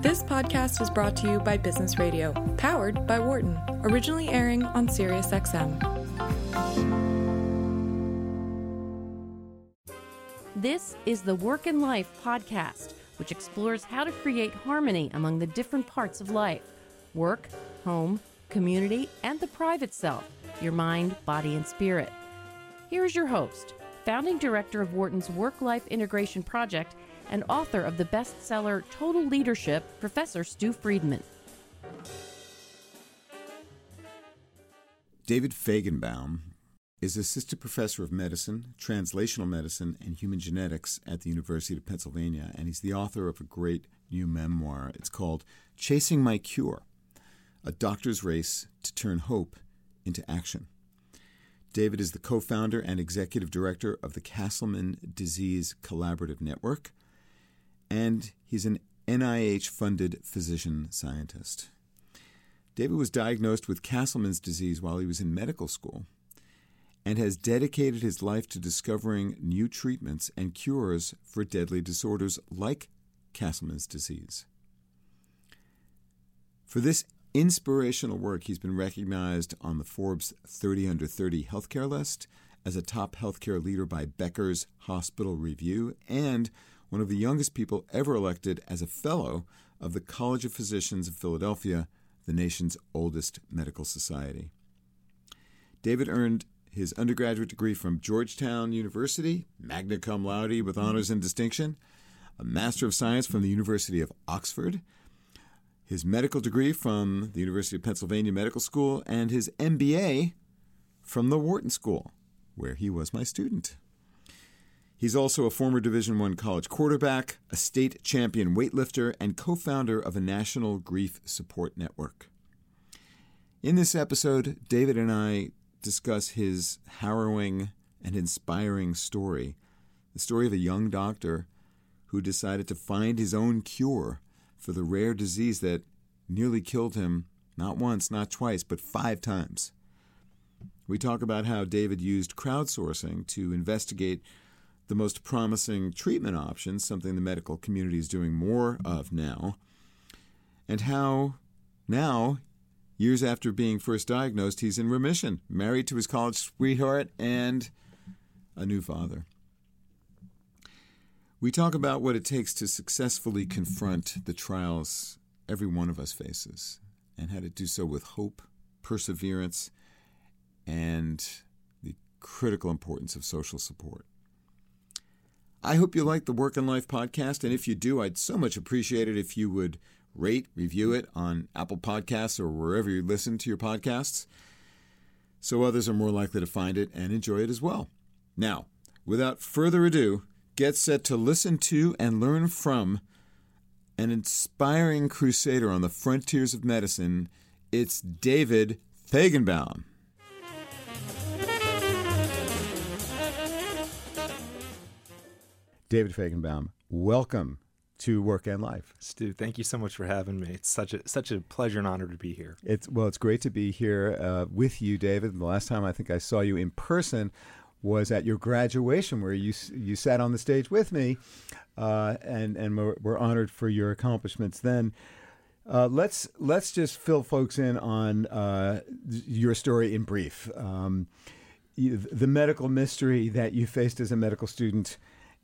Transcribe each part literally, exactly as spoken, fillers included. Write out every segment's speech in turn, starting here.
This podcast is brought to you by Business Radio, powered by Wharton, originally airing on Sirius X M. This is the Work and Life podcast, which explores how to create harmony among the different parts of life: work, home, community, and the private self, your mind, body, and spirit. Here is your host, founding director of Wharton's Work-Life Integration Project and author of the bestseller Total Leadership, Professor Stu Friedman. David Fajgenbaum is assistant professor of medicine, translational medicine, and human genetics at the University of Pennsylvania, and he's the author of a great new memoir. It's called Chasing My Cure, A Doctor's Race to Turn Hope into Action. David is the co-founder and executive director of the Castleman Disease Collaborative Network, and he's an N I H-funded physician scientist. David was diagnosed with Castleman's disease while he was in medical school, and has dedicated his life to discovering new treatments and cures for deadly disorders like Castleman's disease. For this inspirational work, he's been recognized on the Forbes thirty under thirty healthcare list as a top healthcare leader by Becker's Hospital Review, and one of the youngest people ever elected as a fellow of the College of Physicians of Philadelphia, the nation's oldest medical society. David earned his undergraduate degree from Georgetown University, magna cum laude with honors and distinction, a Master of Science from the University of Oxford, his medical degree from the University of Pennsylvania Medical School, and his M B A from the Wharton School, where he was my student. He's also a former Division One college quarterback, a state champion weightlifter, and co-founder of a national grief support network. In this episode, David and I discuss his harrowing and inspiring story, the story of a young doctor who decided to find his own cure for the rare disease that nearly killed him not once, not twice, but five times. We talk about how David used crowdsourcing to investigate the most promising treatment options, something the medical community is doing more of now, and how now, years after being first diagnosed, he's in remission, married to his college sweetheart, and a new father. We talk about what it takes to successfully confront the trials every one of us faces, and how to do so with hope, perseverance, and the critical importance of social support. I hope you like the Work and Life podcast, and if you do, I'd so much appreciate it if you would rate, review it on Apple Podcasts or wherever you listen to your podcasts, so others are more likely to find it and enjoy it as well. Now, without further ado, get set to listen to and learn from an inspiring crusader on the frontiers of medicine. It's David Fajgenbaum. David Fajgenbaum, welcome to Work and Life. Stu, thank you so much for having me. It's such a such a pleasure and honor to be here. It's well, it's great to be here uh, with you, David. And the last time I think I saw you in person was at your graduation, where you you sat on the stage with me, uh, and and we're, we're honored for your accomplishments then. Uh, let's let's just fill folks in on uh, your story in brief. Um, the medical mystery that you faced as a medical student,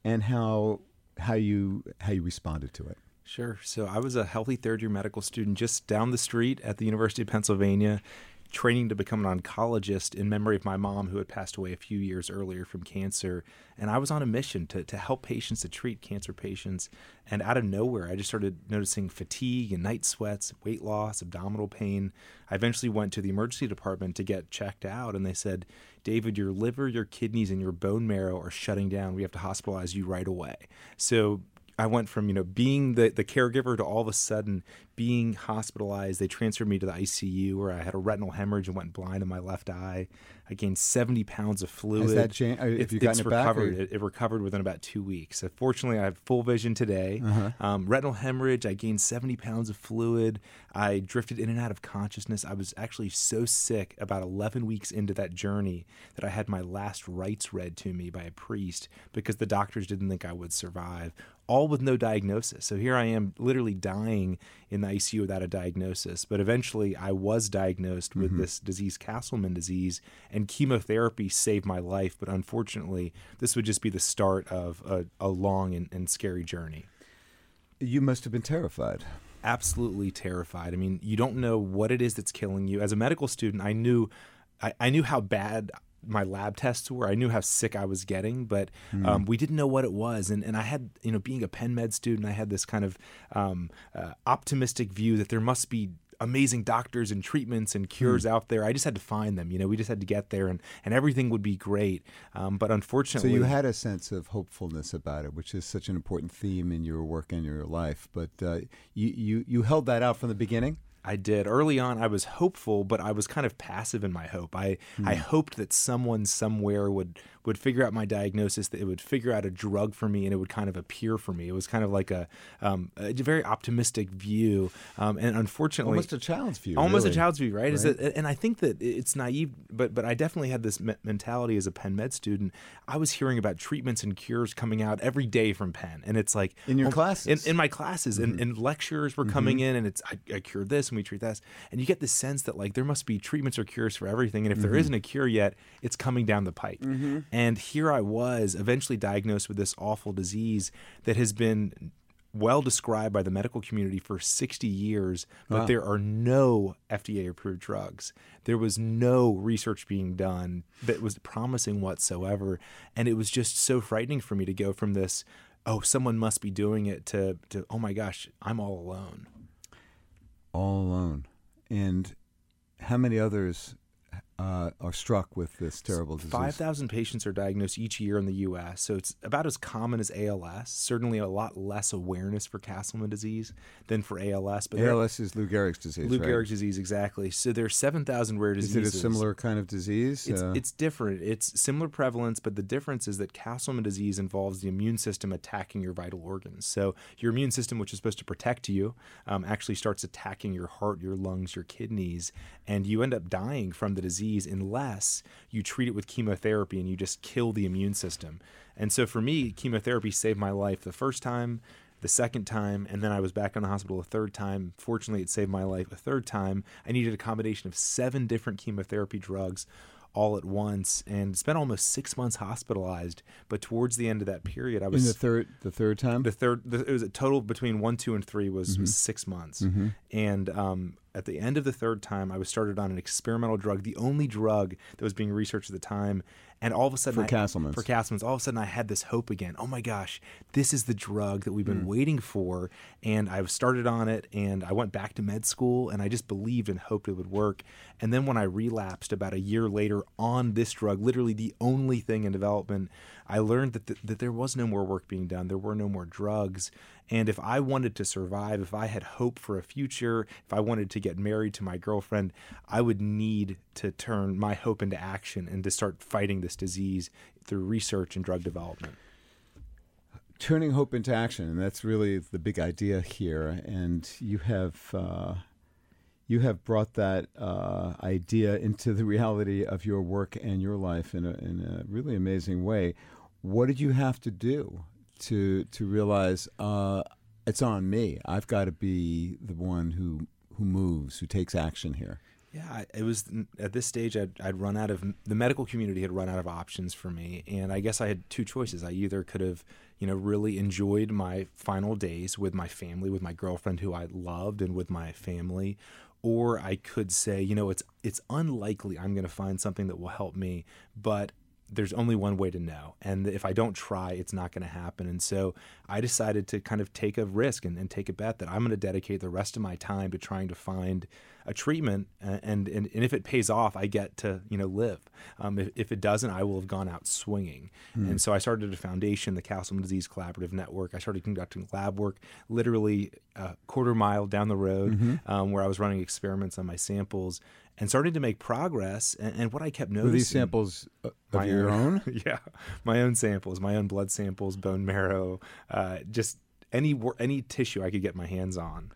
and how how you how you responded to it. Sure. So I was a healthy third-year medical student just down the street at the University of Pennsylvania, training to become an oncologist in memory of my mom, who had passed away a few years earlier from cancer. And I was on a mission to to help patients, to treat cancer patients. And out of nowhere, I just started noticing fatigue and night sweats, weight loss, abdominal pain. I eventually went to the emergency department to get checked out, and they said, "David, your liver, your kidneys, and your bone marrow are shutting down. We have to hospitalize you right away." So I went from, you know, being the, the caregiver to all of a sudden being hospitalized. They transferred me to the I C U, where I had a retinal hemorrhage and went blind in my left eye. I gained seventy pounds of fluid. Has that changed? Have it, you gotten it back? Recovered. Or... It, it recovered within about two weeks. So fortunately, I have full vision today. Uh-huh. Um, retinal hemorrhage, I gained seventy pounds of fluid. I drifted in and out of consciousness. I was actually so sick about eleven weeks into that journey that I had my last rites read to me by a priest because the doctors didn't think I would survive. all with no diagnosis. So here I am literally dying in the I C U without a diagnosis. But eventually I was diagnosed with mm-hmm. this disease, Castleman disease, and chemotherapy saved my life. But unfortunately, this would just be the start of a, a long and, and scary journey. You must have been terrified. Absolutely terrified. I mean, you don't know what it is that's killing you. As a medical student, I knew I, I knew how bad my lab tests were. I knew how sick I was getting, but mm. um, we didn't know what it was. And and I had, you know, being a Penn Med student, I had this kind of um, uh, optimistic view that there must be amazing doctors and treatments and cures mm. out there. I just had to find them. You know, we just had to get there, and, and everything would be great. Um, but unfortunately... So you had a sense of hopefulness about it, which is such an important theme in your work and your life. But uh, you, you, you held that out from the beginning? I did. Early on, I was hopeful, but I was kind of passive in my hope. I, mm. I hoped that someone somewhere would would figure out my diagnosis, that it would figure out a drug for me, and it would kind of appear for me. It was kind of like a, um, a very optimistic view. Um, and unfortunately... Almost a child's view. Almost really. a child's view, right? right? Is that, and I think that it's naive, but but I definitely had this me- mentality as a Penn Med student. I was hearing about treatments and cures coming out every day from Penn. And it's like... In your um, classes. In, in my classes. Mm-hmm. And, and lectures were coming mm-hmm. in, and it's, I, I cured this. We treat that, and you get the sense that like there must be treatments or cures for everything, and if mm-hmm. there isn't a cure yet, it's coming down the pipe. Mm-hmm. And here I was, eventually diagnosed with this awful disease that has been well described by the medical community for sixty years, but wow. there are no F D A-approved drugs. There was no research being done that was promising whatsoever, and it was just so frightening for me to go from this, oh, someone must be doing it, to, to oh my gosh, I'm all alone. All alone. And how many others uh, are struck with this terrible disease? five thousand patients are diagnosed each year in the U S, so it's about as common as A L S, certainly a lot less awareness for Castleman disease than for A L S. But A L S is Lou Gehrig's disease, Lou right? Gehrig's disease, exactly. So there are seven thousand rare diseases. Is it a similar kind of disease? It's, uh, it's different. It's similar prevalence, but the difference is that Castleman disease involves the immune system attacking your vital organs. So your immune system, which is supposed to protect you, um, actually starts attacking your heart, your lungs, your kidneys, and you end up dying from the disease unless you treat it with chemotherapy and you just kill the immune system. And so for me, chemotherapy saved my life the first time, the second time, and then I was back in the hospital a third time. Fortunately, it saved my life a third time. I needed a combination of seven different chemotherapy drugs all at once, and spent almost six months hospitalized. But towards the end of that period, I was in the third, the third time, the third. The, it was a total between one, two, and three was, mm-hmm. was six months. Mm-hmm. And um, at the end of the third time, I was started on an experimental drug, the only drug that was being researched at the time. And all of a sudden, for Castleman's, for Castleman's, all of a sudden I had this hope again. Oh my gosh, this is the drug that we've been mm. waiting for. And I started on it, and I went back to med school, and I just believed and hoped it would work. And then when I relapsed about a year later on this drug, literally the only thing in development, I learned that th- that there was no more work being done. There were no more drugs. And if I wanted to survive, if I had hope for a future, if I wanted to get married to my girlfriend, I would need to turn my hope into action and to start fighting this disease through research and drug development. Turning hope into action, and that's really the big idea here. And you have uh, you have brought that uh, idea into the reality of your work and your life in a, in a really amazing way. What did you have to do to to realize uh, it's on me? I've got to be the one who who moves, who takes action here. Yeah, it was at this stage I'd, I'd run out of, the medical community had run out of options for me. And I guess I had two choices. I either could have, you know, really enjoyed my final days with my family, with my girlfriend who I loved and with my family, or I could say, you know, it's it's unlikely I'm going to find something that will help me, but there's only one way to know. And if I don't try, it's not going to happen. And so I decided to kind of take a risk and, and take a bet that I'm going to dedicate the rest of my time to trying to find a treatment. And, and, and if it pays off, I get to, you know, live. Um, if, if it doesn't, I will have gone out swinging. Mm. And so I started a foundation, the Castleman Disease Collaborative Network. I started conducting lab work literally a quarter mile down the road, mm-hmm. um, where I was running experiments on my samples, and started to make progress. And, and what I kept noticing... Were these samples of my your own? own? Yeah, my own samples, my own blood samples, bone marrow, uh, just any any tissue I could get my hands on.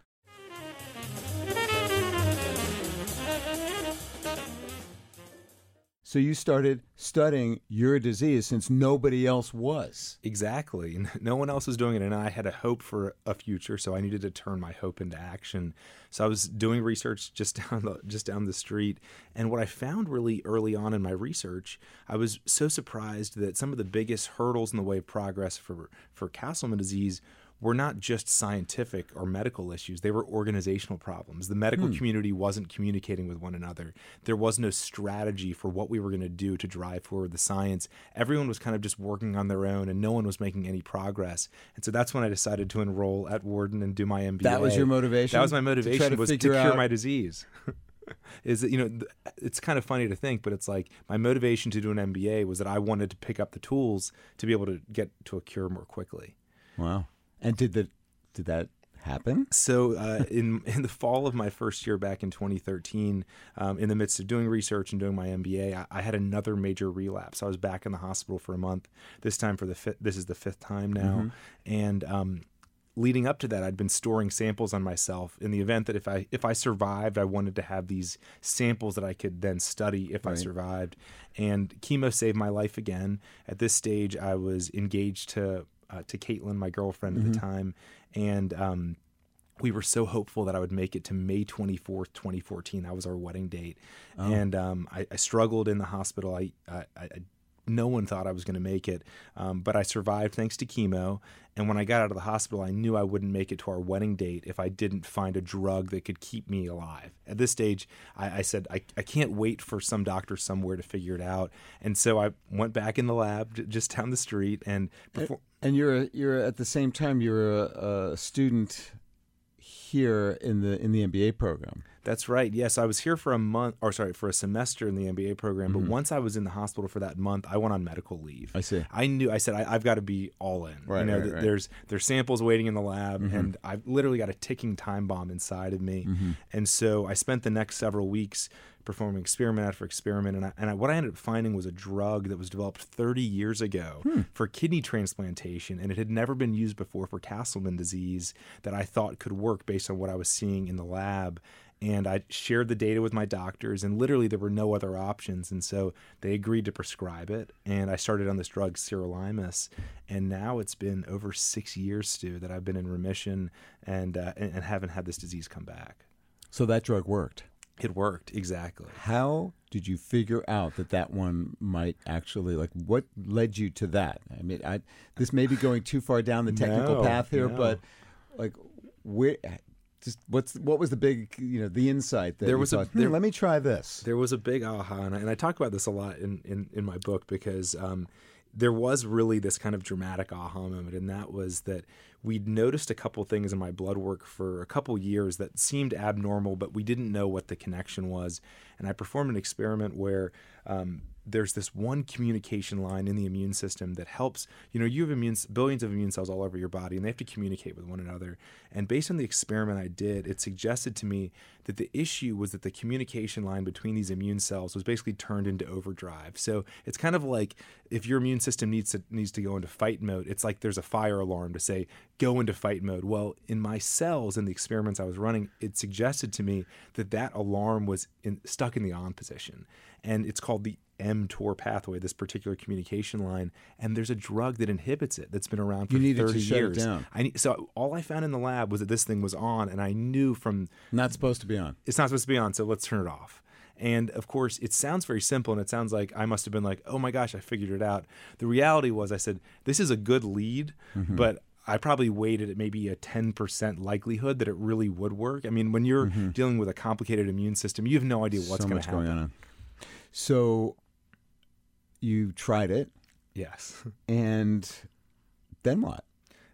So you started studying your disease since nobody else was. Exactly. No one else was doing it, and I had a hope for a future, so I needed to turn my hope into action. So I was doing research just down the, just down the street, and what I found really early on in my research, I was so surprised that some of the biggest hurdles in the way of progress for, for Castleman disease were not just scientific or medical issues. They were organizational problems. The medical hmm. community wasn't communicating with one another. There was no strategy for what we were going to do to drive forward the science. Everyone was kind of just working on their own, and no one was making any progress. And so that's when I decided to enroll at Wharton and do my M B A. That was your motivation? That was my motivation, to to was to cure out... my disease. Is that, you know, it's kind of funny to think, but it's like my motivation to do an M B A was that I wanted to pick up the tools to be able to get to a cure more quickly. Wow. And did the did that happen? So uh, in in the fall of my first year back in twenty thirteen, um, in the midst of doing research and doing my M B A, I, I had another major relapse. I was back in the hospital for a month. This time for the fifth, this is the fifth time now, mm-hmm. and. Um, Leading up to that, I'd been storing samples on myself in the event that if I if I survived, I wanted to have these samples that I could then study if right. I survived. And chemo saved my life again. At this stage, I was engaged to uh, to Caitlin, my girlfriend mm-hmm. at the time, and um, we were so hopeful that I would make it to May twenty-fourth, twenty fourteen. That was our wedding date. Oh. And um, I, I struggled in the hospital. I I, I No one thought I was going to make it, um, but I survived thanks to chemo. And when I got out of the hospital, I knew I wouldn't make it to our wedding date if I didn't find a drug that could keep me alive. At this stage, I, I said, I, I can't wait for some doctor somewhere to figure it out. And so I went back in the lab j- just down the street. And before- and you're a, you're at the same time, you're a, a student here in the in the M B A program. That's right. Yes, I was here for a month, or sorry, for a semester in the M B A program. But mm-hmm. once I was in the hospital for that month, I went on medical leave. I see. I knew. I said, I, I've got to be all in. Right. You know, right, th- right. There's there's samples waiting in the lab, mm-hmm. and I've literally got a ticking time bomb inside of me. Mm-hmm. And so I spent the next several weeks performing experiment after experiment, and I, and I, what I ended up finding was a drug that was developed thirty years ago hmm. for kidney transplantation, and it had never been used before for Castleman disease that I thought could work based on what I was seeing in the lab. And I shared the data with my doctors, and literally there were no other options. And so they agreed to prescribe it. And I started on this drug, Sirolimus. And now it's been over six years, Stu, that I've been in remission and, uh, and and haven't had this disease come back. So that drug worked? It worked, exactly. How did you figure out that that one might actually, like, what led you to that? I mean, I, this may be going too far down the technical no, path here, no. but, like, where... Just what's what was the big, you know, the insight that there was you thought, a, there, hmm, let me try this. There was a big aha, and I, and I talk about this a lot in, in, in my book because um, there was really this kind of dramatic aha moment, and that was that we'd noticed a couple things in my blood work for a couple years that seemed abnormal, but we didn't know what the connection was. And I performed an experiment where... Um, there's this one communication line in the immune system that helps, you know, you have immune, billions of immune cells all over your body, and they have to communicate with one another. And based on the experiment I did, it suggested to me that the issue was that the communication line between these immune cells was basically turned into overdrive. So it's kind of like if your immune system needs to needs to go into fight mode, it's like there's a fire alarm to say, go into fight mode. Well, in my cells, in the experiments I was running, it suggested to me that that alarm was in, stuck in the on position. And it's called the mTOR pathway, this particular communication line, and there's a drug that inhibits it that's been around for thirty years. You needed to shut it down. I need, so all I found in the lab was that this thing was on, and I knew from... Not supposed to be on. It's not supposed to be on, so let's turn it off. And, of course, it sounds very simple, and it sounds like I must have been like, oh, my gosh, I figured it out. The reality was I said, this is a good lead, mm-hmm. but... I probably weighted at maybe a ten percent likelihood that it really would work. I mean, when you're mm-hmm. dealing with a complicated immune system, you have no idea what's so going to happen. Going on. So you tried it. Yes. And then what?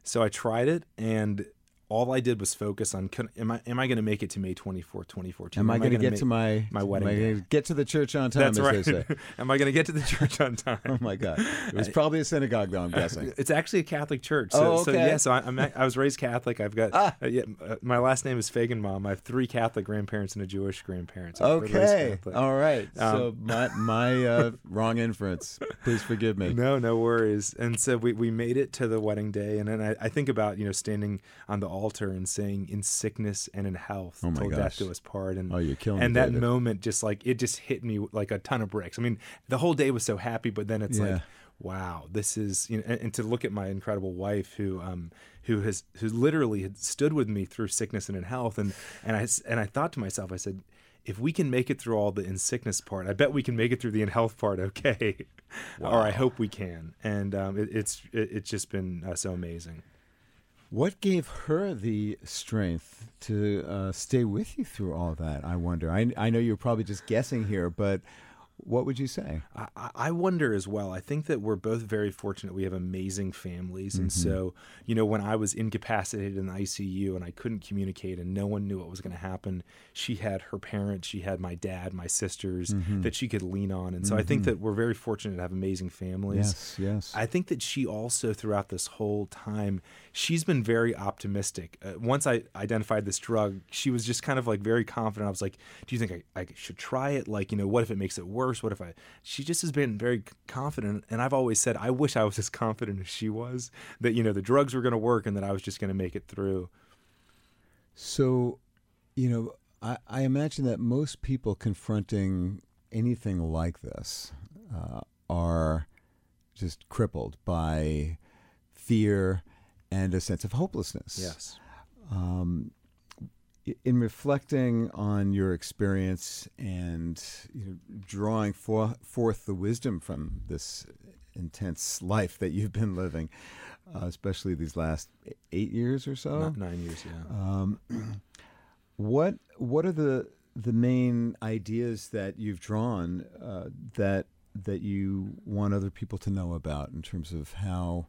So I tried it, and all I did was focus on, can, am I am I going to make it to May twenty-fourth, twenty fourteen? Am I going to get to my, my wedding? Am I going to get to the church on time, that's as right. they say? Am I going to get to the church on time? Oh, my God. It was probably a synagogue, though, I'm guessing. It's actually a Catholic church. So, oh, okay. So, yeah, so I, I'm, I was raised Catholic. I've got ah. uh, yeah, uh, my last name is Fajgenbaum. I have three Catholic grandparents and a Jewish grandparent. So okay. All right. Um, so my, my uh, wrong inference. Please forgive me. No, no worries. And so we, we made it to the wedding day. And then I, I think about, you know, standing on the altar and saying, "In sickness and in health, oh till gosh. death do us part." And, oh, you're killing and me, that David. moment, just like, it just hit me like a ton of bricks. I mean, the whole day was so happy, but then it's yeah. like, wow, this is, you know, and, and to look at my incredible wife who, um, who has, who literally had stood with me through sickness and in health. And, and I, and I thought to myself, I said, if we can make it through all the in sickness part, I bet we can make it through the in health part. Okay. Wow. Or I hope we can. And, um, it, it's, it, it's just been uh, so amazing. What gave her the strength to uh, stay with you through all that? I wonder, I, I know you're probably just guessing here, but what would you say? I, I wonder as well. I think that we're both very fortunate. We have amazing families. Mm-hmm. And so, you know, when I was incapacitated in the I C U and I couldn't communicate and no one knew what was going to happen, she had her parents, she had my dad, my sisters, mm-hmm. that she could lean on. And so mm-hmm. I think that we're very fortunate to have amazing families. Yes, yes. I think that she also, throughout this whole time, she's been very optimistic. Uh, once I identified this drug, she was just kind of like very confident. I was like, do you think I, I should try it? Like, you know, what if it makes it worse? What if I, she just has been very confident. And I've always said, I wish I was as confident as she was that, you know, the drugs were going to work and that I was just going to make it through. So, you know, I, I imagine that most people confronting anything like this uh, are just crippled by fear and a sense of hopelessness. Yes. Um, In reflecting on your experience and, you know, drawing for, forth the wisdom from this intense life that you've been living, uh, especially these last eight years or so, Not nine years, yeah. Um, what what are the the main ideas that you've drawn uh, that that you want other people to know about in terms of how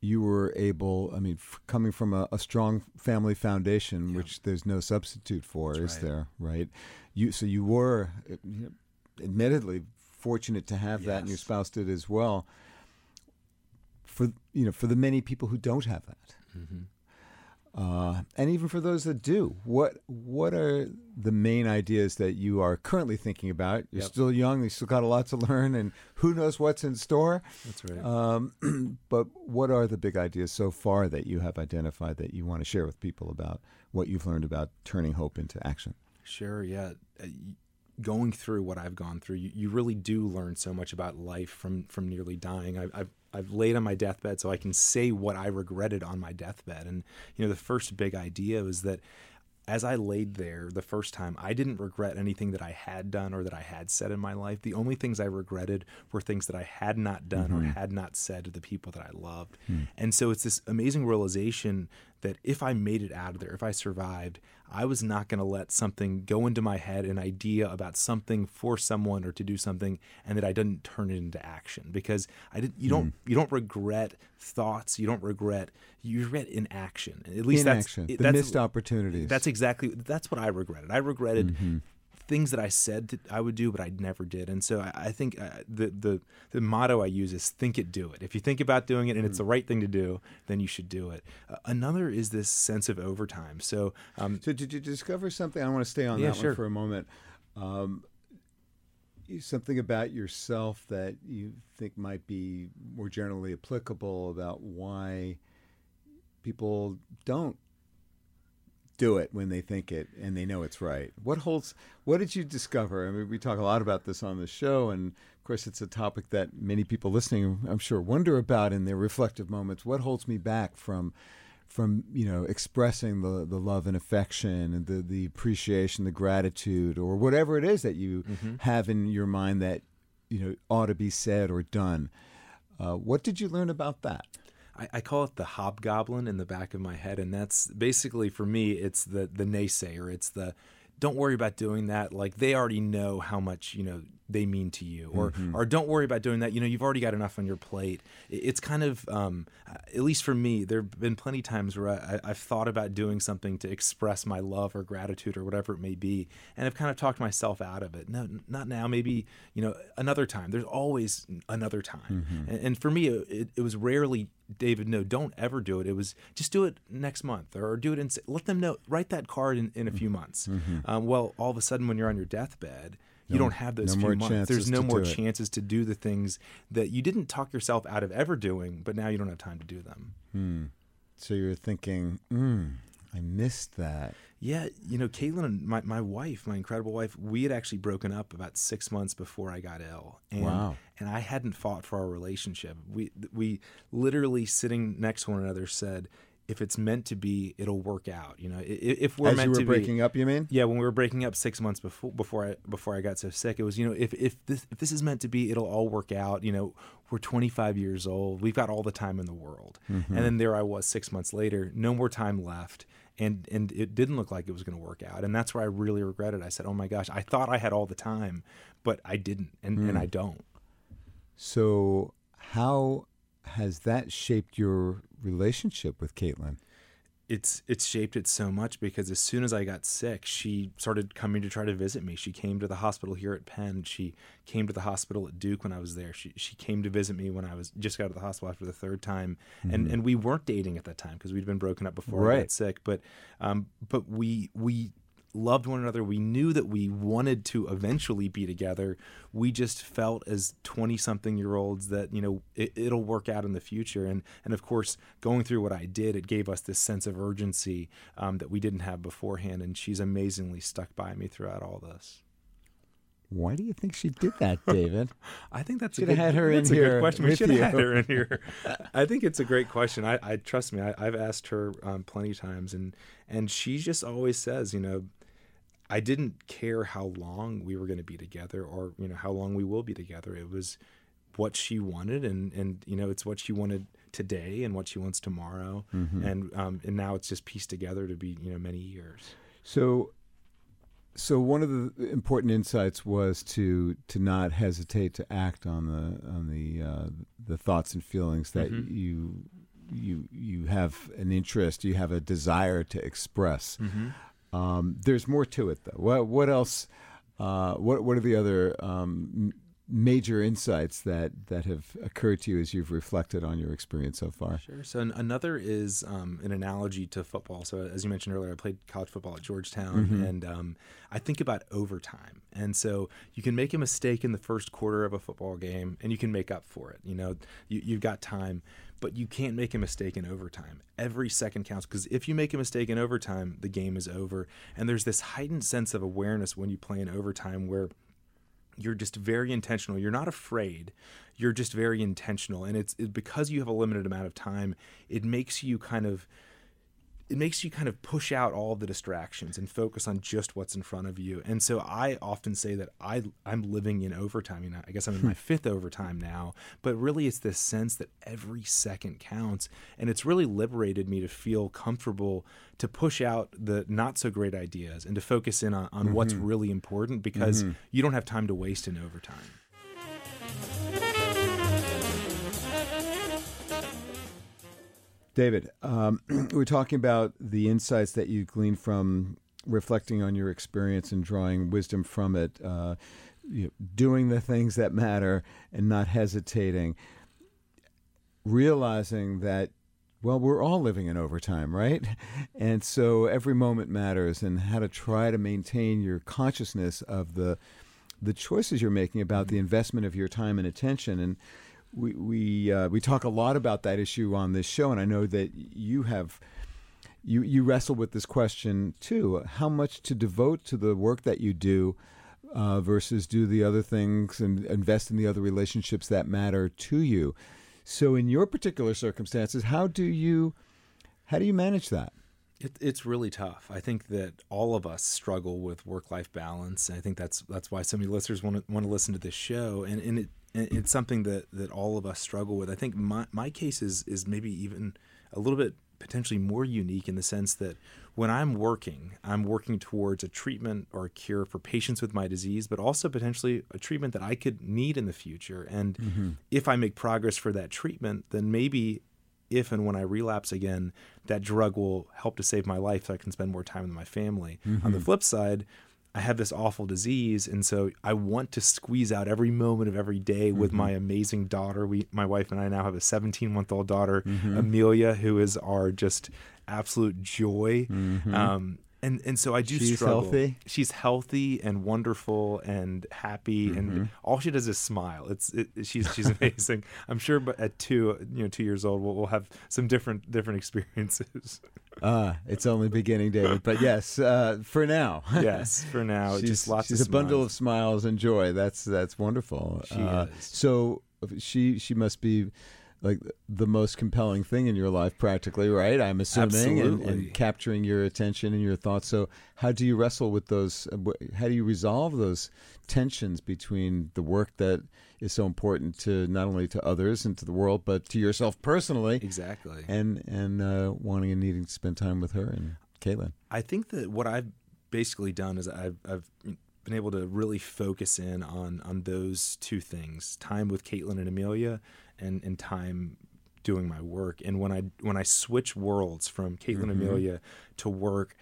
you were able, I mean, f- coming from a, a strong family foundation, yeah. which there's no substitute for, That's is right. there, right? You So you were, you know, admittedly, fortunate to have yes. that, and your spouse did as well. For, you know, for the many people who don't have that. Mm-hmm. Uh, and even for those that do, what what are the main ideas that you are currently thinking about? You're yep. still young, you still got a lot to learn, and who knows what's in store. That's right. Um, but what are the big ideas so far that you have identified that you want to share with people about what you've learned about turning hope into action? Sure, yeah. Uh, going through what I've gone through, you, you really do learn so much about life from, from nearly dying. I, I've I've laid on my deathbed so I can say what I regretted on my deathbed. And, you know, the first big idea was that as I laid there the first time, I didn't regret anything that I had done or that I had said in my life. The only things I regretted were things that I had not done mm-hmm. or had not said to the people that I loved. Mm. And so it's this amazing realization that if I made it out of there, if I survived, I was not going to let something go into my head, an idea about something for someone or to do something, and that I didn't turn it into action. Because I didn't. You don't. Mm. You don't regret thoughts. You don't regret. You regret inaction. At least inaction. That's, the that's, missed opportunities. That's exactly. That's what I regretted. I regretted. Mm-hmm. Things that I said that I would do, but I never did. And so I, I think uh, the, the the motto I use is think it, do it. If you think about doing it and it's the right thing to do, then you should do it. Uh, another is this sense of overtime. So um, so did you discover something? I want to stay on yeah, that sure. one for a moment. Um, something about yourself that you think might be more generally applicable about why people don't do it when they think it and they know it's right. What holds, what did you discover? I mean, we talk a lot about this on the show, and of course it's a topic that many people listening, I'm sure, wonder about in their reflective moments. What holds me back from from, you know, expressing the, the love and affection and the, the appreciation, the gratitude, or whatever it is that you mm-hmm. have in your mind that, you know, ought to be said or done? Uh, what did you learn about that? I call it the hobgoblin in the back of my head. And that's basically, for me, it's the the naysayer. It's the, don't worry about doing that. Like, they already know how much, you know, they mean to you. Or mm-hmm. or don't worry about doing that. You know, you've already got enough on your plate. It's kind of, um, at least for me, there have been plenty of times where I, I've thought about doing something to express my love or gratitude or whatever it may be. And I've kind of talked myself out of it. No, not now. Maybe, you know, another time. There's always another time. Mm-hmm. And, and for me, it, it was rarely, David, no, don't ever do it. It was just do it next month or do it in, let them know, write that card in, in a few months. Mm-hmm. Um, well, all of a sudden when you're on your deathbed, you no, don't have those no few months. There's no more chances to do the things that you didn't talk yourself out of ever doing, but now you don't have time to do them. Hmm. So you're thinking, mm, I missed that. Yeah, you know, Caitlin, my, my wife, my incredible wife, we had actually broken up about six months before I got ill. And, wow. And I hadn't fought for our relationship. We we literally sitting next to one another said, if it's meant to be, it'll work out. You know, if, if we're As meant you were to breaking be, up, you mean? Yeah, when we were breaking up six months before before I before I got so sick, it was, you know, if if this if this is meant to be, it'll all work out. You know, we're twenty-five years old, we've got all the time in the world. Mm-hmm. And then there I was six months later, no more time left. And and it didn't look like it was going to work out. And that's where I really regretted. I said, oh my gosh, I thought I had all the time, but I didn't. And, mm. and I don't. So how has that shaped your relationship with Caitlin? It's it's shaped it so much because as soon as I got sick, she started coming to try to visit me. She came to the hospital here at Penn. She came to the hospital at Duke when I was there. She she came to visit me when I was just got out of the hospital after the third time. Mm-hmm. And and we weren't dating at that time because we'd been broken up before right. I got sick. But um but we we loved one another. We knew that we wanted to eventually be together. We just felt as twenty-something-year-olds that, you know, it, it'll work out in the future. And, and of course, going through what I did, it gave us this sense of urgency um, that we didn't have beforehand. And she's amazingly stuck by me throughout all this. Why do you think she did that, David? I think that's, a good, had her that's in a here good question. We should have had her in here. I think it's a great question. I, I trust me, I, I've asked her um, plenty of times. And, and she just always says, you know, I didn't care how long we were going to be together or, you know, how long we will be together. It was what she wanted. And, and you know, it's what she wanted today and what she wants tomorrow. Mm-hmm. And um, and now it's just pieced together to be, you know, many years. So so one of the important insights was to to not hesitate to act on the on the uh, the thoughts and feelings that mm-hmm. you you you have an interest, you have a desire to express. Mm-hmm. Um, there's more to it, though. What, what else? Uh, what What are the other um, major insights that, that have occurred to you as you've reflected on your experience so far? Sure. So an, another is um, an analogy to football. So as you mentioned earlier, I played college football at Georgetown, mm-hmm. and um, I think about overtime. And so you can make a mistake in the first quarter of a football game, and you can make up for it. You know, you, you've got time. But you can't make a mistake in overtime. Every second counts, because if you make a mistake in overtime, the game is over. And there's this heightened sense of awareness when you play in overtime where you're just very intentional. You're not afraid. You're just very intentional. And it's it, because you have a limited amount of time, it makes you kind of it makes you kind of push out all the distractions and focus on just what's in front of you. And so I often say that I, I'm living in overtime. You know, I guess I'm in my fifth overtime now, but really it's this sense that every second counts. And it's really liberated me to feel comfortable to push out the not so great ideas and to focus in on, on mm-hmm. what's really important, because mm-hmm. you don't have time to waste in overtime. David, um, we're talking about the insights that you gleaned from reflecting on your experience and drawing wisdom from it, uh, you know, doing the things that matter and not hesitating, realizing that, well, we're all living in overtime, right? And so every moment matters, and how to try to maintain your consciousness of the the choices you're making about the investment of your time and attention. And We we uh, we talk a lot about that issue on this show, and I know that you have you you wrestle with this question too: how much to devote to the work that you do uh, versus do the other things and invest in the other relationships that matter to you. So, in your particular circumstances, how do you how do you manage that? It, it's really tough. I think that all of us struggle with work-life balance. I think that's that's why so many listeners want to want to listen to this show, and and it. It's something that, that all of us struggle with. I think my, my case is, is maybe even a little bit potentially more unique in the sense that when I'm working, I'm working towards a treatment or a cure for patients with my disease, but also potentially a treatment that I could need in the future. And mm-hmm. if I make progress for that treatment, then maybe if and when I relapse again, that drug will help to save my life so I can spend more time with my family. Mm-hmm. On the flip side, I have this awful disease, and so I want to squeeze out every moment of every day with mm-hmm. my amazing daughter. We, my wife and I now have a seventeen-month-old daughter, mm-hmm. Amelia, who is our just absolute joy. Mm-hmm. Um, And and so I do She's struggle. Healthy. She's healthy and wonderful and happy, mm-hmm. and all she does is smile. It's it, she's she's amazing. I'm sure, but at two, you know, two years old, we'll, we'll have some different different experiences. Ah, uh, it's only beginning, David. But yes, uh, for now. Yes, for now. She's, just lots. She's of a smiles. Bundle of smiles and joy. That's that's wonderful. She uh, is. So she she must be. Like the most compelling thing in your life, practically, right? I'm assuming, and, and capturing your attention and your thoughts. So, how do you wrestle with those? How do you resolve those tensions between the work that is so important to not only to others and to the world, but to yourself personally? Exactly. And and uh, wanting and needing to spend time with her and Caitlin. I think that what I've basically done is I've, I've been able to really focus in on on those two things: time with Caitlin and Amelia. And, and time doing my work. And when I when I switch worlds from Caitlin mm-hmm. Amelia to work,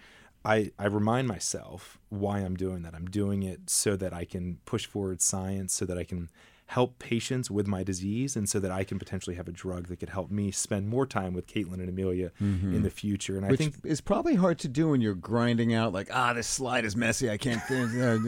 I, I remind myself why I'm doing that. I'm doing it so that I can push forward science, so that I can help patients with my disease, and so that I can potentially have a drug that could help me spend more time with Caitlin and Amelia mm-hmm. in the future. And Which I think it's probably hard to do when you're grinding out like, ah, this slide is messy. I can't think. and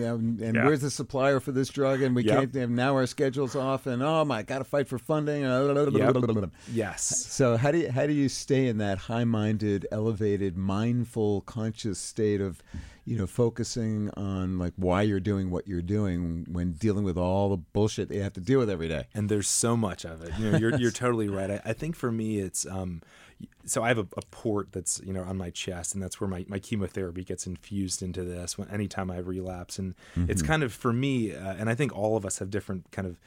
yeah. Where's the supplier for this drug? And we yep. can't. Now our schedule's off. And oh my, got to fight for funding. Yep. Yes. So how do you how do you stay in that high-minded, elevated, mindful, conscious state of, you know, focusing on like why you're doing what you're doing when dealing with all the bullshit that you have to deal with every day? And there's so much of it. You know, you're you're totally right. I, I think for me, it's um, so I have a, a port that's, you know, on my chest, and that's where my, my chemotherapy gets infused into this. When anytime I relapse, and mm-hmm. it's kind of for me, uh, and I think all of us have different kind of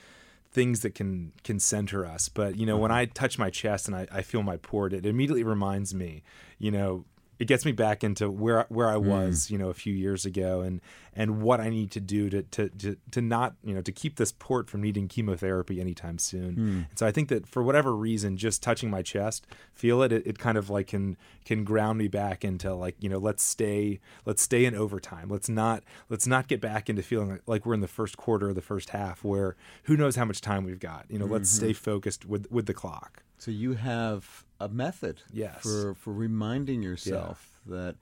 things that can, can center us. But you know, mm-hmm. when I touch my chest and I, I feel my port, it immediately reminds me, you know. It gets me back into where where I was, mm. you know, a few years ago, and and what I need to do to to to, to not, you know, to keep this port from needing chemotherapy anytime soon. Mm. And so I think that for whatever reason, just touching my chest, feel it, it, it kind of like can can ground me back into like, you know, let's stay let's stay in overtime. Let's not let's not get back into feeling like, like we're in the first quarter or the first half where who knows how much time we've got. You know, mm-hmm. let's stay focused with with the clock. So you have a method yes. for, for reminding yourself yeah. that,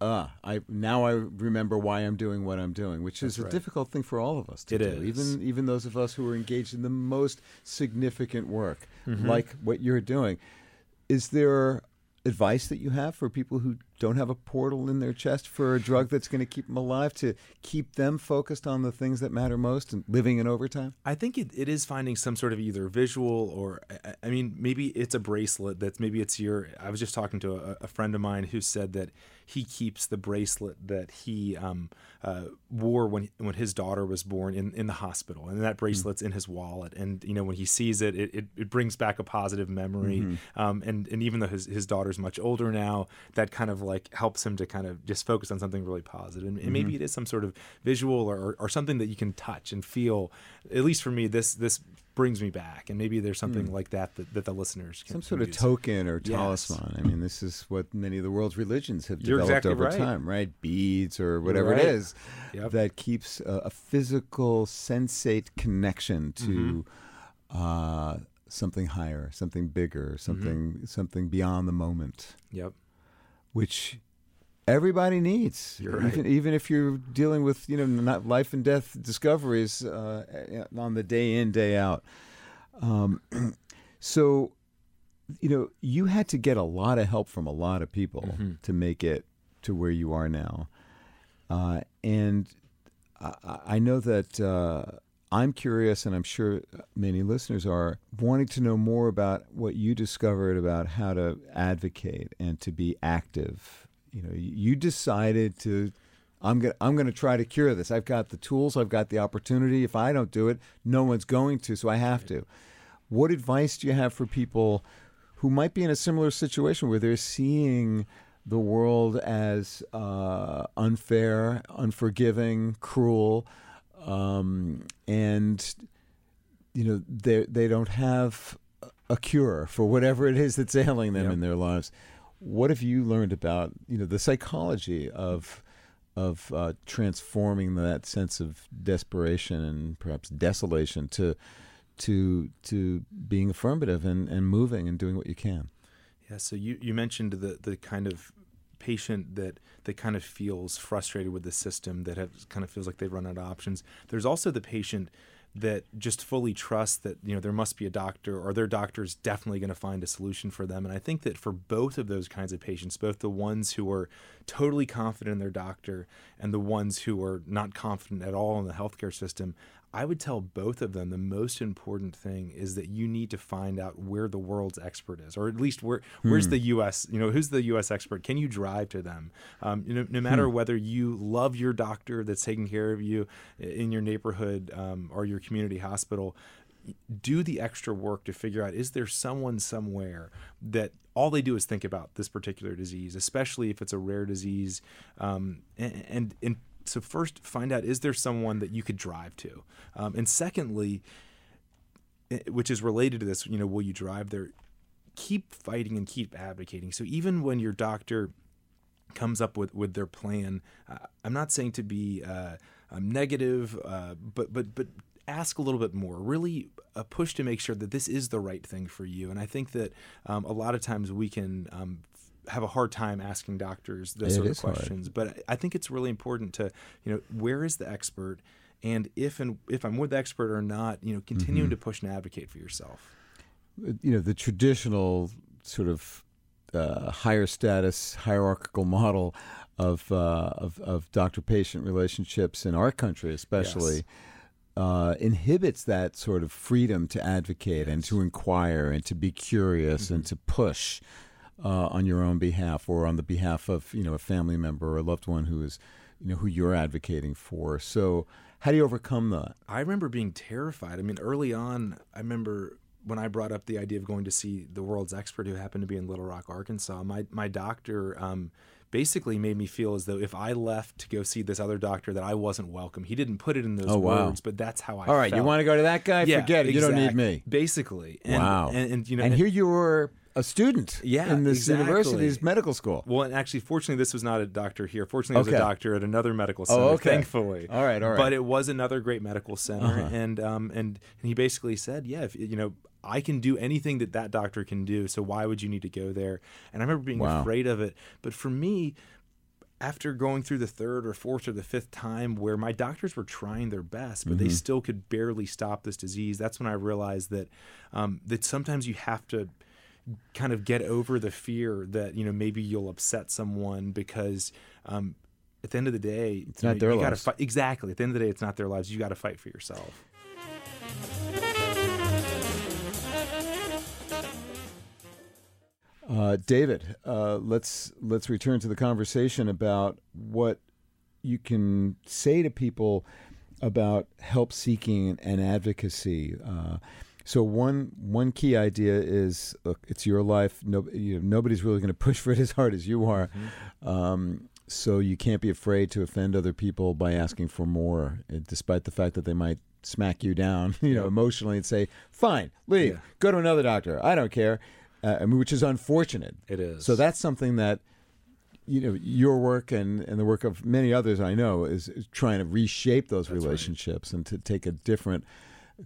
ah, uh, I now I remember why I'm doing what I'm doing, which That's is right. a difficult thing for all of us to it do, is. even even those of us who are engaged in the most significant work, mm-hmm. like what you're doing. Is there advice that you have for people who don't have a portal in their chest for a drug that's going to keep them alive, to keep them focused on the things that matter most and living in overtime? I think it, it is finding some sort of either visual or, I, I mean, maybe it's a bracelet that's maybe it's your, I was just talking to a, a friend of mine who said that he keeps the bracelet that he um, uh, wore when when his daughter was born in, in the hospital. And that bracelet's mm-hmm. in his wallet. And, you know, when he sees it, it, it, it brings back a positive memory. Mm-hmm. Um, and, and even though his, his daughter's much older now, that kind of like helps him to kind of just focus on something really positive. And, and mm-hmm. maybe it is some sort of visual or, or something that you can touch and feel. At least for me, this this brings me back. And maybe there's something mm. like that, that that the listeners can Some sort use. Of token or talisman. Yes. I mean, this is what many of the world's religions have You're developed exactly over right. time, right? Beads or whatever right. it is yep. that keeps a, a physical, sensate connection to mm-hmm. uh, something higher, something bigger, something mm-hmm. something beyond the moment. Yep. Which everybody needs, right. even even if you're dealing with, you know, not life and death discoveries uh, on the day in, day out. Um, so, you know, you had to get a lot of help from a lot of people mm-hmm. to make it to where you are now. Uh, and I, I know that uh, I'm curious, and I'm sure many listeners are, wanting to know more about what you discovered about how to advocate and to be active. You know, you decided to, I'm going I'm going to try to cure this. I've got the tools. I've got the opportunity. If I don't do it, no one's going to, so I have to. What advice do you have for people who might be in a similar situation where they're seeing the world as uh, unfair, unforgiving, cruel, um, and, you know, they they don't have a cure for whatever it is that's ailing them yep. in their lives? What have you learned about, you know, the psychology of of uh, transforming that sense of desperation and perhaps desolation to to to being affirmative and, and moving and doing what you can? Yeah, so you, you mentioned the the kind of patient that, that kind of feels frustrated with the system, that have, kind of feels like they've run out of options. There's also the patient that just fully trusts that, you know, there must be a doctor, or their doctor is definitely going to find a solution for them. And I think that for both of those kinds of patients, both the ones who are totally confident in their doctor and the ones who are not confident at all in the healthcare system, I would tell both of them the most important thing is that you need to find out where the world's expert is, or at least where hmm. where's the U S, you know, who's the U S expert? Can you drive to them? Um, you know, no matter hmm. whether you love your doctor that's taking care of you in your neighborhood um, or your community hospital, do the extra work to figure out, is there someone somewhere that all they do is think about this particular disease, especially if it's a rare disease, um, and, and, and so first, find out, is there someone that you could drive to? Um, and secondly, which is related to this, you know, will you drive there? Keep fighting and keep advocating. So even when your doctor comes up with, with their plan, uh, I'm not saying to be uh, um, negative, uh, but but but ask a little bit more. Really a push to make sure that this is the right thing for you. And I think that um, a lot of times we can um, have a hard time asking doctors those sort of questions, but I think it's really important to, you know, where is the expert, and if and if I'm with the expert or not, you know, continuing mm-hmm. to push and advocate for yourself. You know, the traditional sort of uh, higher status hierarchical model of uh, of, of doctor-patient relationships in our country, especially. Yes. Uh, inhibits that sort of freedom to advocate yes. and to inquire and to be curious mm-hmm. and to push. Uh, on your own behalf, or on the behalf of, you know, a family member or a loved one who is, you know, who you're advocating for. So how do you overcome that? I remember being terrified. I mean, early on, I remember when I brought up the idea of going to see the world's expert, who happened to be in Little Rock, Arkansas, my my doctor um, basically made me feel as though if I left to go see this other doctor that I wasn't welcome. He didn't put it in those oh, wow. words, but that's how I felt. All right, felt. You want to go to that guy? Yeah, forget it. Exactly. You don't need me. Basically. And, wow. And, and, and, you know, and here you were... a student yeah, in this exactly. university's medical school. Well, and actually, fortunately, this was not a doctor here. Fortunately, it was okay. a doctor at another medical center, oh, okay. thankfully. All right, all right. But it was another great medical center, uh-huh. and, um, and and he basically said, yeah, if, you know, I can do anything that that doctor can do, so why would you need to go there? And I remember being wow. afraid of it. But for me, after going through the third or fourth or the fifth time where my doctors were trying their best, but mm-hmm. they still could barely stop this disease, that's when I realized that um, that sometimes you have to kind of get over the fear that, you know, maybe you'll upset someone, because um, at the end of the day, it's not know, their you lives. Gotta fi- exactly. At the end of the day, it's not their lives. You got to fight for yourself. Uh, David, uh, let's let's return to the conversation about what you can say to people about help seeking and advocacy. Uh, So one one key idea is, look, it's your life. No, you know, nobody's really going to push for it as hard as you are. Mm-hmm. Um, so you can't be afraid to offend other people by asking for more, despite the fact that they might smack you down, you know, emotionally and say, fine, leave, yeah. go to another doctor. I don't care, uh, I mean, which is unfortunate. It is. So that's something that, you know, your work and, and the work of many others I know is, is trying to reshape those that's relationships right. and to take a different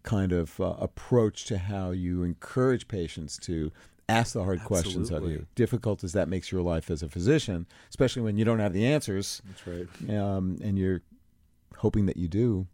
kind of uh, approach to how you encourage patients to ask the hard Absolutely. Questions of you. Difficult as that makes your life as a physician, especially when you don't have the answers. That's right. Um, and you're hoping that you do.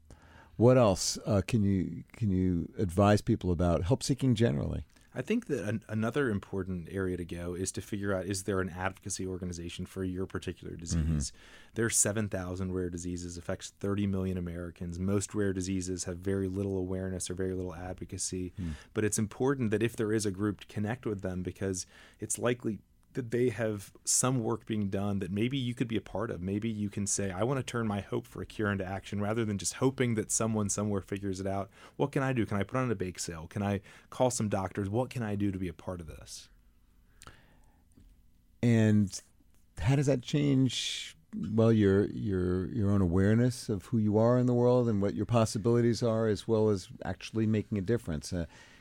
What else uh, can you can you advise people about help seeking generally? I think that an, another important area to go is to figure out, is there an advocacy organization for your particular disease? Mm-hmm. There are seven thousand rare diseases, affects thirty million Americans. Most rare diseases have very little awareness or very little advocacy. Mm. But it's important that if there is a group, to connect with them, because it's likely that they have some work being done that maybe you could be a part of. Maybe you can say, I want to turn my hope for a cure into action, rather than just hoping that someone somewhere figures it out. What can I do? Can I put on a bake sale? Can I call some doctors? What can I do to be a part of this? And how does that change, well, your your your own awareness of who you are in the world and what your possibilities are, as well as actually making a difference?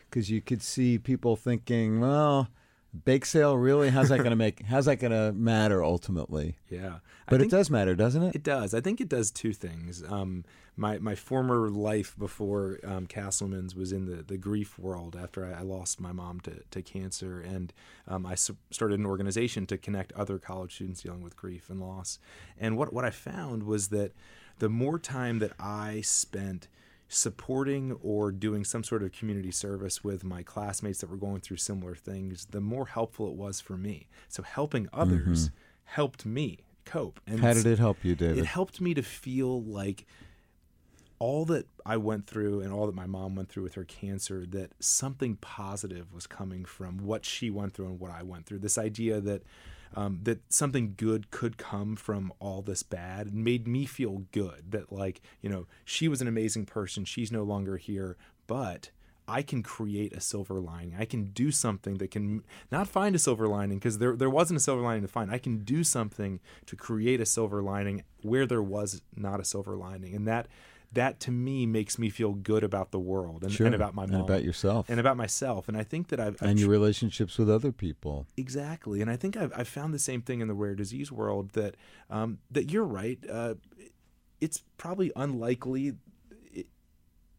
Because uh, you could see people thinking, well, bake sale, really? How's that going to make, how's that going to matter ultimately? Yeah. But it does matter, doesn't it? It does. I think it does two things. Um, my, my former life before um, Castleman's was in the, the grief world after I, I lost my mom to, to cancer. And um, I su- started an organization to connect other college students dealing with grief and loss. And what, what I found was that the more time that I spent supporting or doing some sort of community service with my classmates that were going through similar things, the more helpful it was for me. So helping others mm-hmm. helped me cope. And how did it help you, David? It helped me to feel like all that I went through and all that my mom went through with her cancer, that something positive was coming from what she went through and what I went through. This idea that Um, that something good could come from all this bad made me feel good. That, like, you know, she was an amazing person. She's no longer here, but I can create a silver lining. I can do something that can not find a silver lining, because there, there wasn't a silver lining to find. I can do something to create a silver lining where there was not a silver lining. And that, that to me makes me feel good about the world and, sure. and about my mom. And about yourself. And about myself. And I think that I've... I've and your tr- relationships with other people. Exactly. And I think I've, I've found the same thing in the rare disease world, that um, that you're right. Uh, it's probably unlikely. It,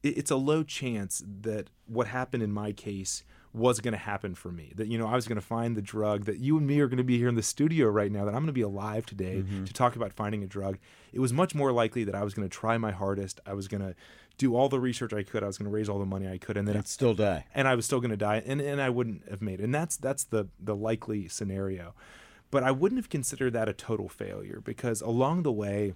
it's a low chance that what happened in my case was going to happen for me, that, you know, I was going to find the drug, that you and me are going to be here in the studio right now, that I'm going to be alive today mm-hmm. to talk about finding a drug. It was much more likely that I was going to try my hardest. I was going to do all the research I could. I was going to raise all the money I could. And then I'd still die. And I was still going to die. And, and I wouldn't have made it. And that's, that's the, the likely scenario. But I wouldn't have considered that a total failure, because along the way,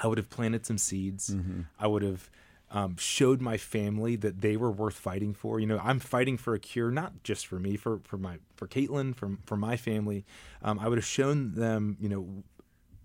I would have planted some seeds. Mm-hmm. I would have... Um, showed my family that they were worth fighting for. You know, I'm fighting for a cure, not just for me, for, for my, for Caitlin, for, for my family. Um, I would have shown them, you know,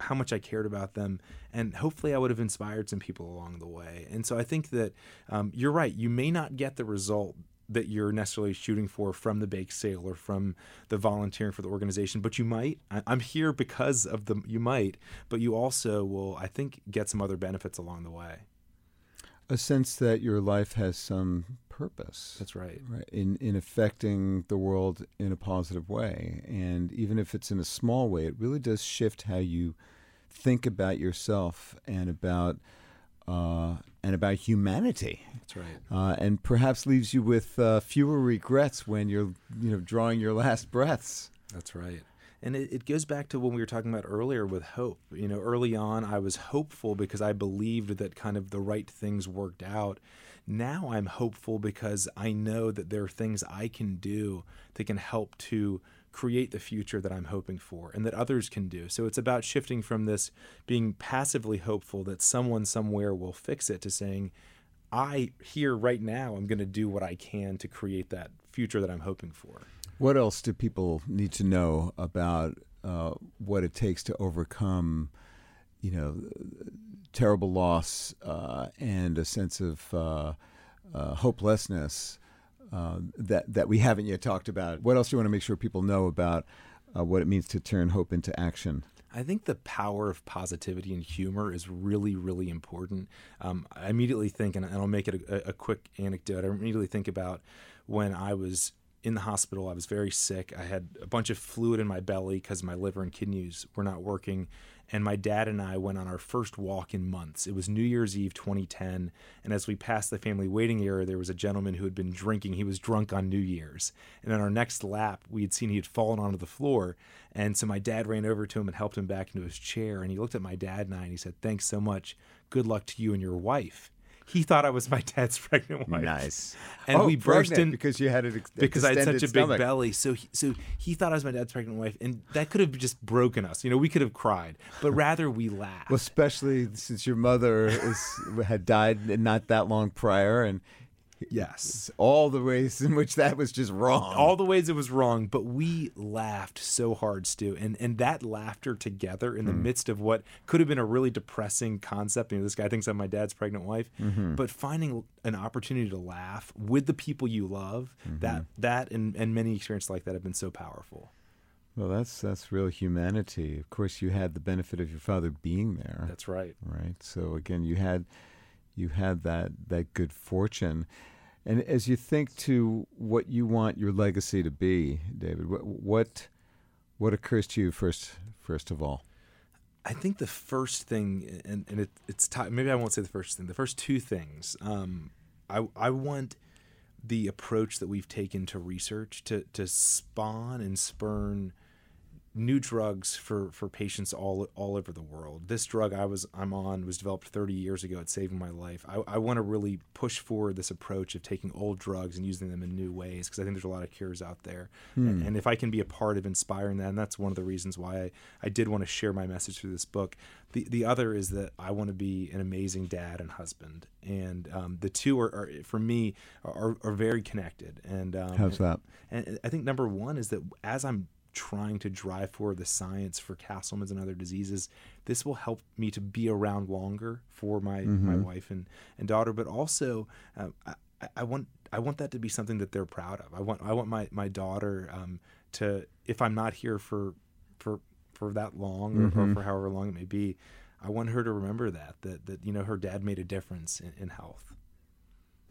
how much I cared about them. And hopefully I would have inspired some people along the way. And so I think that um, you're right. You may not get the result that you're necessarily shooting for from the bake sale or from the volunteering for the organization, but you might. I'm here because of the, you might, but you also will, I think, get some other benefits along the way. A sense that your life has some purpose. That's right. right. In in affecting the world in a positive way. And even if it's in a small way, it really does shift how you think about yourself and about uh, and about humanity. That's right. Uh, and perhaps leaves you with uh, fewer regrets when you're you know drawing your last breaths. That's right. And it, it goes back to when we were talking about earlier with hope. You know, early on, I was hopeful because I believed that kind of the right things worked out. Now I'm hopeful because I know that there are things I can do that can help to create the future that I'm hoping for and that others can do. So it's about shifting from this being passively hopeful that someone somewhere will fix it to saying, I here right now, I'm going to do what I can to create that future that I'm hoping for. What else do people need to know about uh, what it takes to overcome, you know, terrible loss uh, and a sense of uh, uh, hopelessness uh, that that we haven't yet talked about? What else do you want to make sure people know about uh, what it means to turn hope into action? I think the power of positivity and humor is really, really important. Um, I immediately think, and I'll make it a, a quick anecdote, I immediately think about when I was in the hospital. I was very sick. I had a bunch of fluid in my belly because my liver and kidneys were not working. And my dad and I went on our first walk in months. It was New Year's Eve twenty ten. And as we passed the family waiting area, there was a gentleman who had been drinking. He was drunk on New Year's. And on our next lap, we had seen he had fallen onto the floor. And so my dad ran over to him and helped him back into his chair. And he looked at my dad and I and he said, "Thanks so much. Good luck to you and your wife." He thought I was my dad's pregnant wife. Nice. And oh, we burst in because you had an ex- because I had such a stomach. Big belly. So he, so he thought I was my dad's pregnant wife, and that could have just broken us. You know, we could have cried, but rather we laughed. Well, especially since your mother is, had died not that long prior, and yes, all the ways in which that was just wrong. All the ways it was wrong, but we laughed so hard, Stu, and and that laughter together in the mm. midst of what could have been a really depressing concept. You know, this guy thinks I'm my dad's pregnant wife, mm-hmm. but finding an opportunity to laugh with the people you love, mm-hmm. that that and, and many experiences like that have been so powerful. Well, that's that's real humanity. Of course, you had the benefit of your father being there. That's right. Right. So again, you had. You had that that good fortune. And as you think to what you want your legacy to be, David, what what, what occurs to you first first of all? I think the first thing, and, and it, it's t- maybe I won't say the first thing, the first two things. Um, I I want the approach that we've taken to research to to spawn and spurn new drugs for, for patients all all over the world. This drug I was I'm on was developed thirty years ago. It's saving my life. I, I want to really push forward this approach of taking old drugs and using them in new ways, because I think there's a lot of cures out there. Hmm. And, and if I can be a part of inspiring that, and that's one of the reasons why I, I did want to share my message through this book. The the other is that I want to be an amazing dad and husband. And um, the two are, are for me, are, are very connected. And um, How's that? And, and I think number one is that as I'm trying to drive forward the science for Castleman's and other diseases, this will help me to be around longer for my, mm-hmm. my wife and, and daughter. But also, um, I, I want I want that to be something that they're proud of. I want I want my my daughter um, to, if I'm not here for for for that long or, mm-hmm. or for however long it may be, I want her to remember that that that you know her dad made a difference in, in health.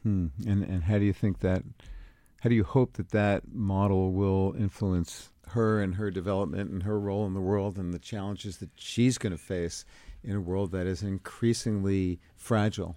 Hmm. And and how do you think that? How do you hope that that model will influence her and her development and her role in the world and the challenges that she's going to face in a world that is increasingly fragile?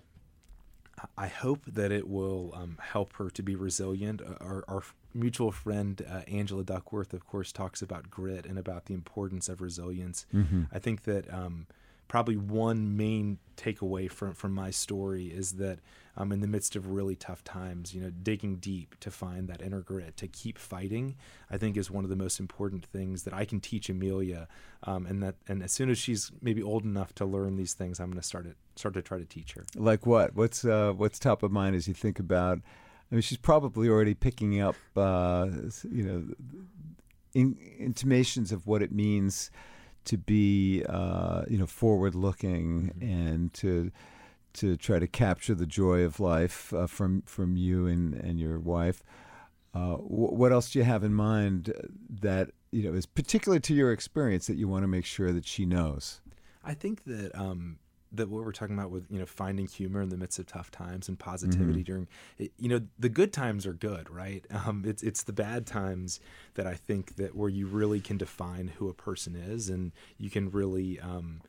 I hope that it will um, help her to be resilient. Our, our mutual friend, uh, Angela Duckworth, of course, talks about grit and about the importance of resilience. Mm-hmm. I think that um, probably one main takeaway from, from my story is that um, in the midst of really tough times, you know, digging deep to find that inner grit, to keep fighting, I think is one of the most important things that I can teach Amelia. Um, and that, and as soon as she's maybe old enough to learn these things, I'm going to start it, start to try to teach her. Like what? What's uh, what's top of mind as you think about? I mean, she's probably already picking up, uh, you know, in, intimations of what it means to be, uh, you know, forward-looking, mm-hmm. and to to try to capture the joy of life uh, from from you and, and your wife. Uh, w- what else do you have in mind that, you know, is particular to your experience that you want to make sure that she knows? I think that um, that what we're talking about with, you know, finding humor in the midst of tough times and positivity, mm-hmm. during, you know, the good times are good, right? Um, it's it's the bad times that I think that where you really can define who a person is, and you can really um,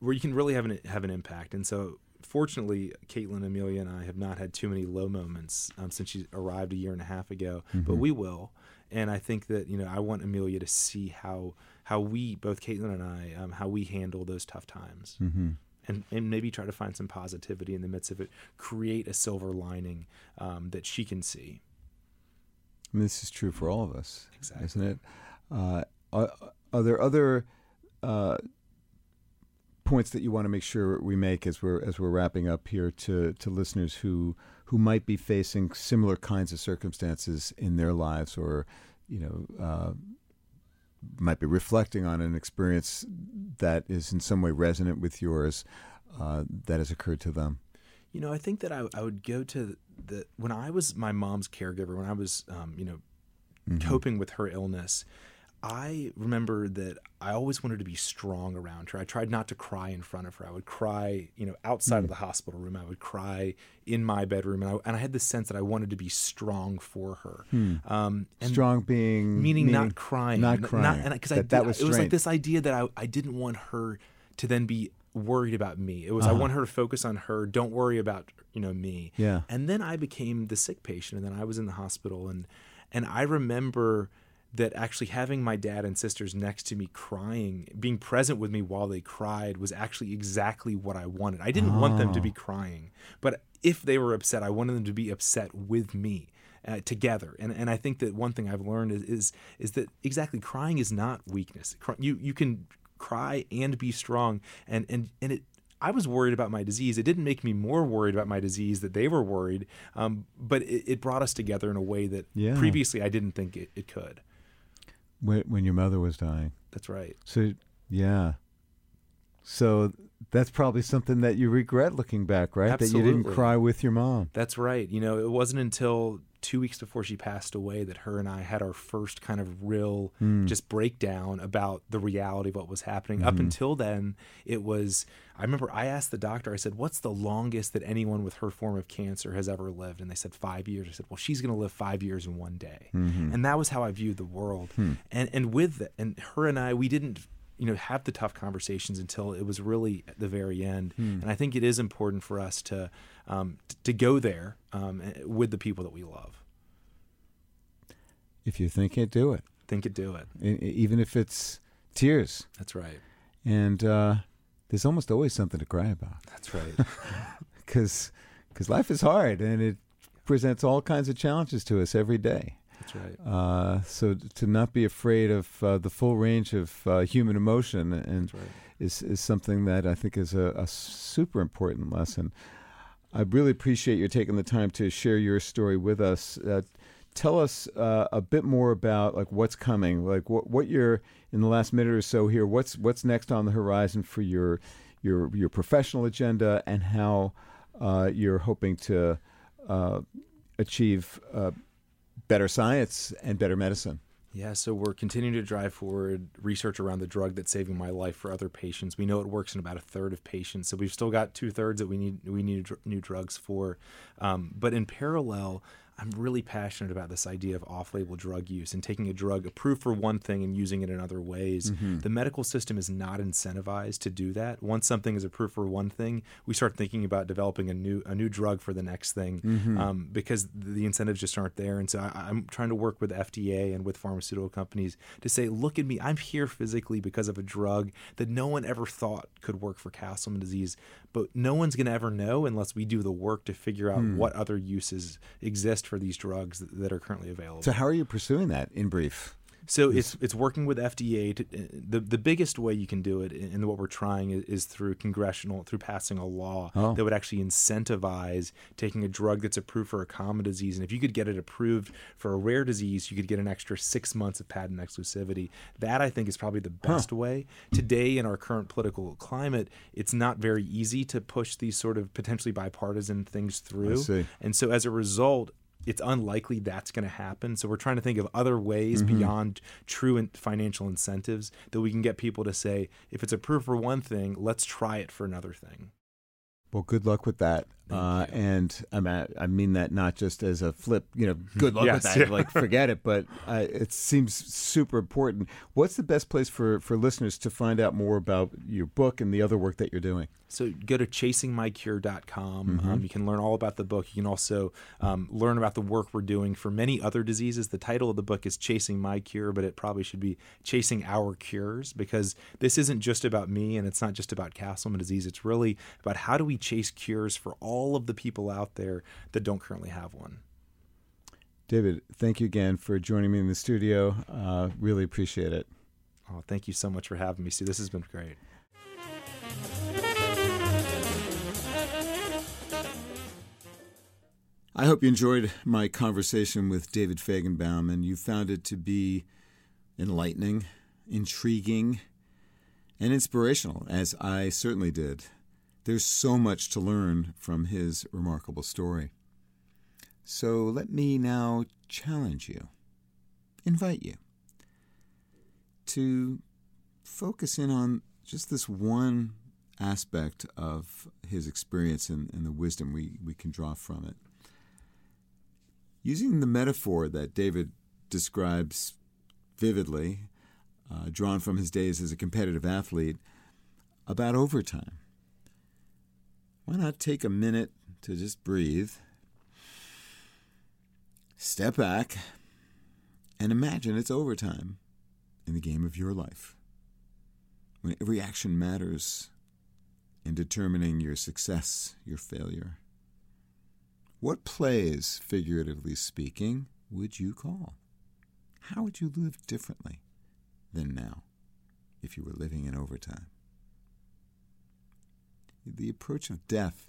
where you can really have an have an impact. And so, fortunately, Caitlin, Amelia, and I have not had too many low moments um, since she arrived a year and a half ago, mm-hmm. but we will. And I think that, you know, I want Amelia to see how how we, both Caitlin and I, um, how we handle those tough times. Mm-hmm. And, and maybe try to find some positivity in the midst of it, create a silver lining um, that she can see. I mean, this is true for all of us, exactly. Isn't it? Uh, are, are there other uh, points that you want to make sure we make as we're as we're wrapping up here to, to listeners who who might be facing similar kinds of circumstances in their lives, or, you know, uh, might be reflecting on an experience that is in some way resonant with yours, uh, that has occurred to them? You know, I think that I, I would go to the, when I was my mom's caregiver, when I was, um, you know, mm-hmm. coping with her illness, I remember that I always wanted to be strong around her. I tried not to cry in front of her. I would cry, you know, outside mm-hmm. of the hospital room. I would cry in my bedroom, and I, and I had this sense that I wanted to be strong for her. Hmm. Um, and strong being meaning, meaning not crying, not crying. Not, and because I, that, that was I, it was like this idea that I, I didn't want her to then be worried about me. It was, uh-huh. I want her to focus on her. Don't worry about, you know, me. Yeah. And then I became the sick patient, and then I was in the hospital, and and I remember that actually having my dad and sisters next to me crying, being present with me while they cried, was actually exactly what I wanted. I didn't oh. want them to be crying, but if they were upset, I wanted them to be upset with me, uh, together. And and I think that one thing I've learned is is, is that exactly crying is not weakness. Cry, you you can cry and be strong. And and and it. I was worried about my disease. It didn't make me more worried about my disease that they were worried, um, but it, it brought us together in a way that yeah. previously I didn't think it, it could. When, when your mother was dying. That's right. So, yeah. So that's probably something that you regret looking back, right? Absolutely. That you didn't cry with your mom. That's right. You know, it wasn't until two weeks before she passed away that her and I had our first kind of real mm. just breakdown about the reality of what was happening. Mm-hmm. Up until then, it was, I remember I asked the doctor, I said, what's the longest that anyone with her form of cancer has ever lived? And they said five years. I said, well, she's going to live five years in one day. Mm-hmm. And that was how I viewed the world. Hmm. And and with the, and her and I, we didn't, you know, have the tough conversations until it was really at the very end. Hmm. And I think it is important for us to um, t- to go there um, with the people that we love. If you think it, do it. Think it, do it. And, even if it's tears. That's right. And uh, there's almost always something to cry about. That's right. Because life is hard and it presents all kinds of challenges to us every day. That's right. Uh, so to not be afraid of uh, the full range of uh, human emotion and right. is, is something that I think is a, a super important lesson. I really appreciate you taking the time to share your story with us. Uh, tell us uh, a bit more about like what's coming, like what what you're in the last minute or so here. What's what's next on the horizon for your your your professional agenda and how uh, you're hoping to uh, achieve. Uh, Better science and better medicine. Yeah, so we're continuing to drive forward research around the drug that's saving my life for other patients. We know it works in about a third of patients, so we've still got two thirds that we need we need dr- new drugs for. Um, but in parallel, I'm really passionate about this idea of off-label drug use and taking a drug approved for one thing and using it in other ways. Mm-hmm. The medical system is not incentivized to do that. Once something is approved for one thing, we start thinking about developing a new a new drug for the next thing mm-hmm. um, because the incentives just aren't there. And so I, I'm trying to work with the F D A and with pharmaceutical companies to say, look at me, I'm here physically because of a drug that no one ever thought could work for Castleman disease, but no one's going to ever know unless we do the work to figure out mm. what other uses exist for these drugs that are currently available. So how are you pursuing that in brief? So it's it's working with F D A. To, the the biggest way you can do it, and what we're trying is, is through congressional, through passing a law oh. that would actually incentivize taking a drug that's approved for a common disease. And if you could get it approved for a rare disease, you could get an extra six months of patent exclusivity. That, I think, is probably the best huh. way. Today, in our current political climate, it's not very easy to push these sort of potentially bipartisan things through. I see. And so as a result, it's unlikely that's going to happen. So we're trying to think of other ways mm-hmm. beyond true in- financial incentives that we can get people to say, if it's approved for one thing, let's try it for another thing. Well, good luck with that. Uh, and I mean, I mean that not just as a flip, you know, good luck yes, with that, yeah. like forget it, but uh, it seems super important. What's the best place for, for listeners to find out more about your book and the other work that you're doing? So go to chasing my cure dot com. Mm-hmm. Um, you can learn all about the book. You can also um, learn about the work we're doing for many other diseases. The title of the book is Chasing My Cure, but it probably should be Chasing Our Cures, because this isn't just about me and it's not just about Castleman disease. It's really about how do we chase cures for all all of the people out there that don't currently have one. David, thank you again for joining me in the studio. Uh, really appreciate it. Oh, thank you so much for having me, Stu. This has been great. I hope you enjoyed my conversation with David Fajgenbaum and you found it to be enlightening, intriguing, and inspirational, as I certainly did. There's so much to learn from his remarkable story. So let me now challenge you, invite you, to focus in on just this one aspect of his experience and, and the wisdom we, we can draw from it. Using the metaphor that David describes vividly, uh, drawn from his days as a competitive athlete, about overtime. Why not take a minute to just breathe, step back, and imagine it's overtime in the game of your life, when every action matters in determining your success, your failure. What plays, figuratively speaking, would you call? How would you live differently than now if you were living in overtime? The approach of death,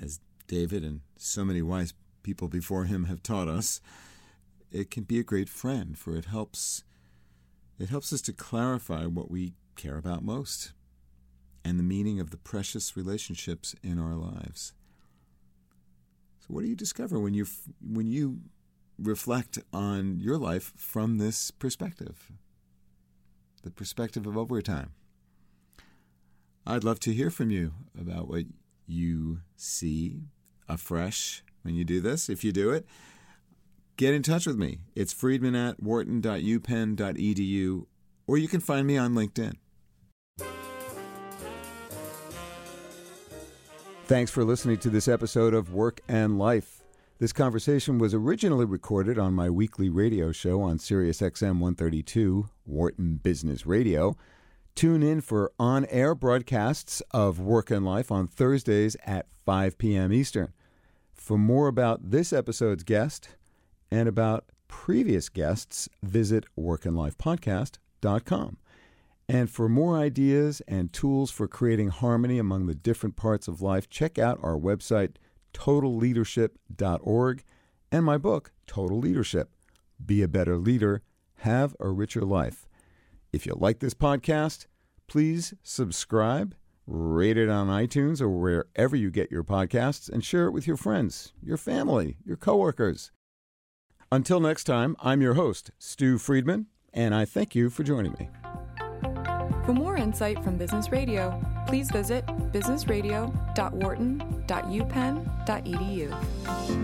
as David and so many wise people before him have taught us, it can be a great friend, for it helps it helps us to clarify what we care about most and the meaning of the precious relationships in our lives. So what do you discover when you when you reflect on your life from this perspective, the perspective of overtime? I'd love to hear from you about what you see afresh when you do this. If you do it, get in touch with me. It's Friedman at wharton dot u penn dot e d u, or you can find me on LinkedIn. Thanks for listening to this episode of Work and Life. This conversation was originally recorded on my weekly radio show on Sirius X M one thirty-two, Wharton Business Radio. Tune in for on-air broadcasts of Work and Life on Thursdays at five p.m. Eastern. For more about this episode's guest and about previous guests, visit work and life podcast dot com. And for more ideas and tools for creating harmony among the different parts of life, check out our website, total leadership dot org, and my book, Total Leadership. Be a better leader, have a richer life. If you like this podcast, please subscribe, rate it on iTunes or wherever you get your podcasts, and share it with your friends, your family, your coworkers. Until next time, I'm your host, Stu Friedman, and I thank you for joining me. For more insight from Business Radio, please visit business radio dot wharton dot u penn dot e d u.